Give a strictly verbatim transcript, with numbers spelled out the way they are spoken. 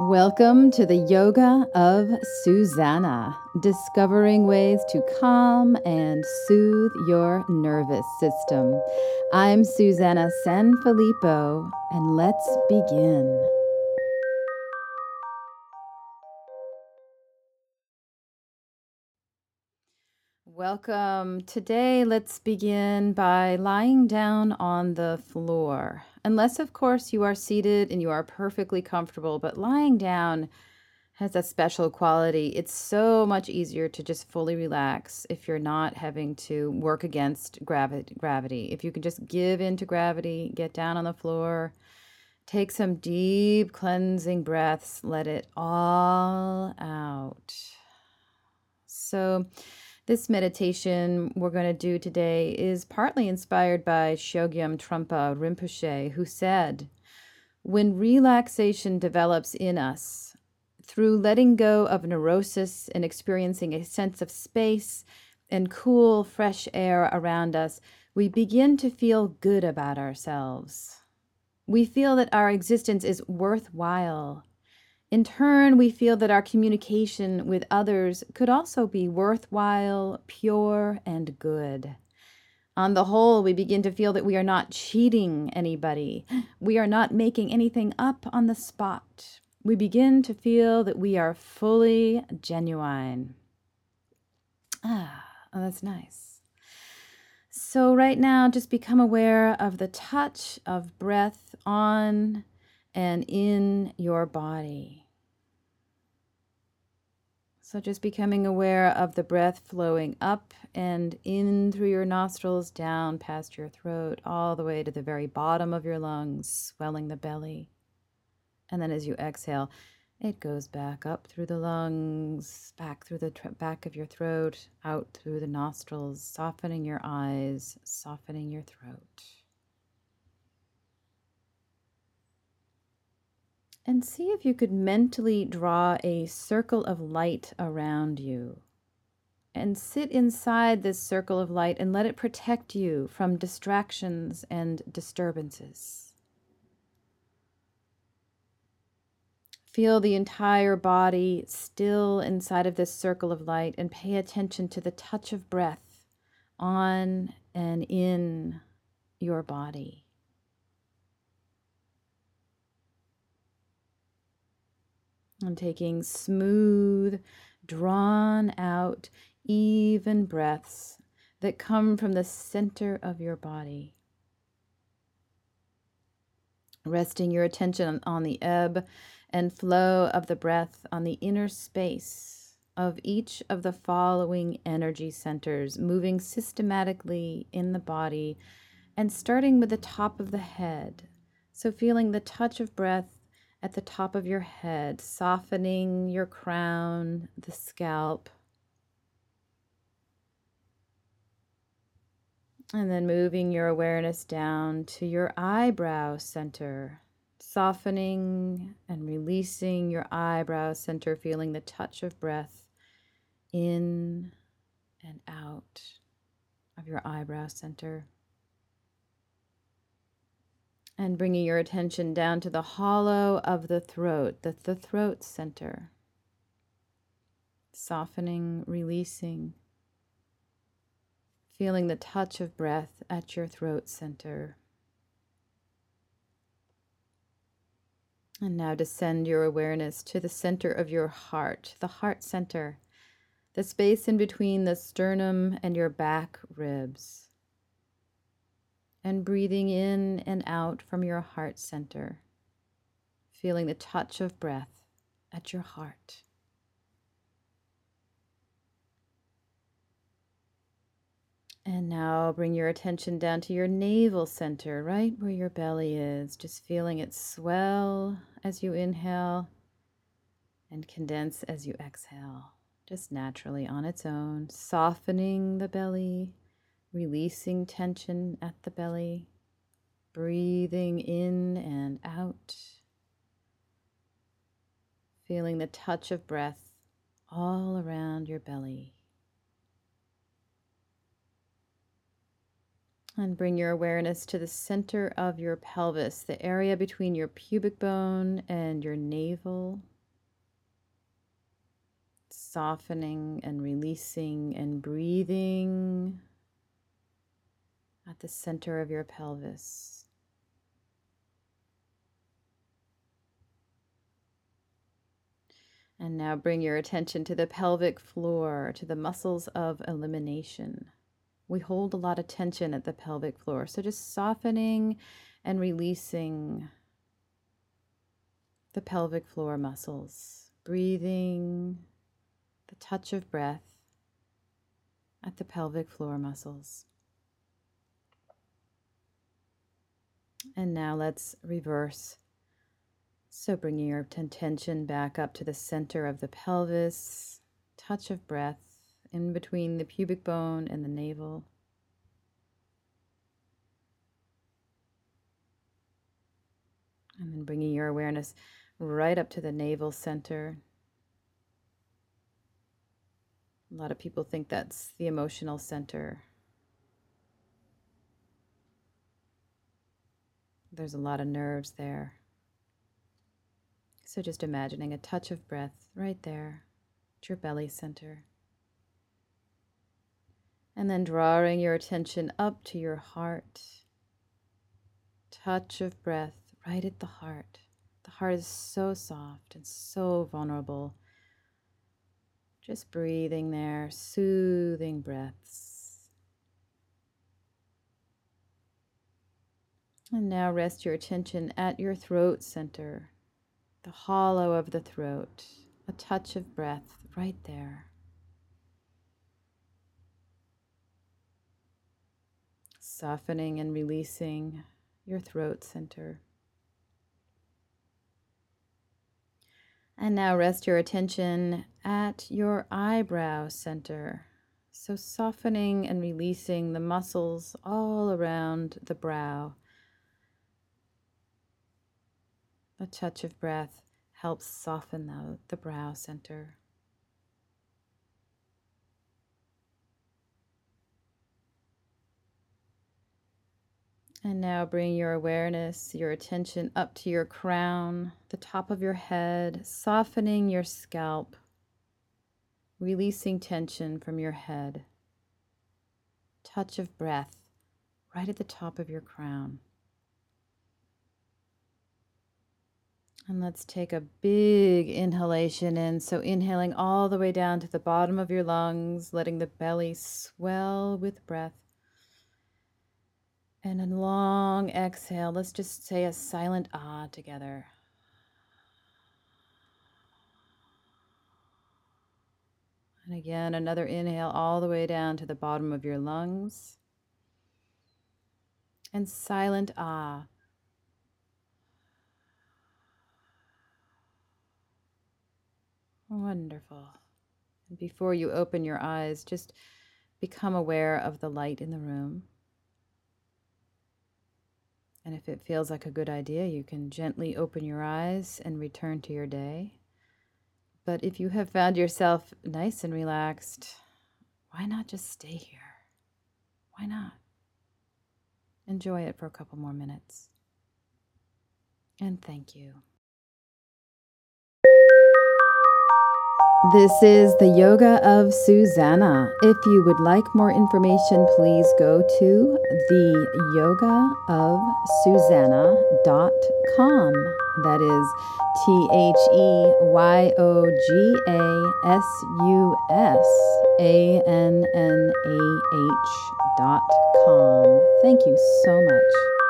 Welcome to the Yoga of Susanna, discovering ways to calm and soothe your nervous system. I'm Susanna Sanfilippo, and let's begin. Welcome. Today, let's begin by lying down on the floor. Unless, of course, you are seated and you are perfectly comfortable, but lying down has a special quality. It's so much easier to just fully relax if you're not having to work against gravi- gravity. If you can just give in to gravity, get down on the floor, take some deep cleansing breaths, let it all out. So this meditation we're going to do today is partly inspired by Chogyam Trungpa Rinpoche, who said, "When relaxation develops in us, through letting go of neurosis and experiencing a sense of space and cool, fresh air around us, we begin to feel good about ourselves. We feel that our existence is worthwhile. In turn, we feel that our communication with others could also be worthwhile, pure, and good. On the whole, we begin to feel that we are not cheating anybody. We are not making anything up on the spot. We begin to feel that we are fully genuine." Ah, oh, that's nice. So right now, just become aware of the touch of breath on and in your body. So just becoming aware of the breath flowing up and in through your nostrils, down past your throat, all the way to the very bottom of your lungs, swelling the belly. And then as you exhale, it goes back up through the lungs, back through the tr- back of your throat, out through the nostrils, softening your eyes, softening your throat. And see if you could mentally draw a circle of light around you. And sit inside this circle of light and let it protect you from distractions and disturbances. Feel the entire body still inside of this circle of light and pay attention to the touch of breath on and in your body. And taking smooth, drawn out, even breaths that come from the center of your body. Resting your attention on the ebb and flow of the breath on the inner space of each of the following energy centers, moving systematically in the body and starting with the top of the head. So feeling the touch of breath at the top of your head, softening your crown, the scalp. And then moving your awareness down to your eyebrow center, softening and releasing your eyebrow center, feeling the touch of breath in and out of your eyebrow center. And bringing your attention down to the hollow of the throat, the, the throat center. Softening, releasing. Feeling the touch of breath at your throat center. And now descend your awareness to the center of your heart, the heart center, the space in between the sternum and your back ribs. And breathing in and out from your heart center, feeling the touch of breath at your heart. And now bring your attention down to your navel center, right where your belly is, just feeling it swell as you inhale and condense as you exhale, just naturally on its own, softening the belly. Releasing tension at the belly, breathing in and out, feeling the touch of breath all around your belly. And bring your awareness to the center of your pelvis, the area between your pubic bone and your navel. Softening and releasing and breathing at the center of your pelvis. And now bring your attention to the pelvic floor, to the muscles of elimination. We hold a lot of tension at the pelvic floor, so just softening and releasing the pelvic floor muscles, breathing, the touch of breath at the pelvic floor muscles. And now let's reverse. So bringing your attention back up to the center of the pelvis, touch of breath, in between the pubic bone and the navel. And then bringing your awareness right up to the navel center. A lot of people think that's the emotional center. There's a lot of nerves there. So just imagining a touch of breath right there at your belly center. And then drawing your attention up to your heart. Touch of breath right at the heart. The heart is so soft and so vulnerable. Just breathing there, soothing breaths. And now rest your attention at your throat center, the hollow of the throat. A touch of breath right there. Softening and releasing your throat center. And now rest your attention at your eyebrow center. So softening and releasing the muscles all around the brow. A touch of breath helps soften the, the brow center. And now bring your awareness, your attention up to your crown, the top of your head, softening your scalp, releasing tension from your head. Touch of breath right at the top of your crown. And let's take a big inhalation in. So inhaling all the way down to the bottom of your lungs, letting the belly swell with breath. And a long exhale, let's just say a silent ah together. And again, another inhale all the way down to the bottom of your lungs. And silent ah. Wonderful. And before you open your eyes, just become aware of the light in the room. And if it feels like a good idea, you can gently open your eyes and return to your day. But if you have found yourself nice and relaxed, why not just stay here? Why not? Enjoy it for a couple more minutes. And thank you. This is the Yoga of Susanna. If you would like more information, please go to the yoga of susanna dot com. That is T H E Y O G A S U S A N N A H dot com. Thank you so much.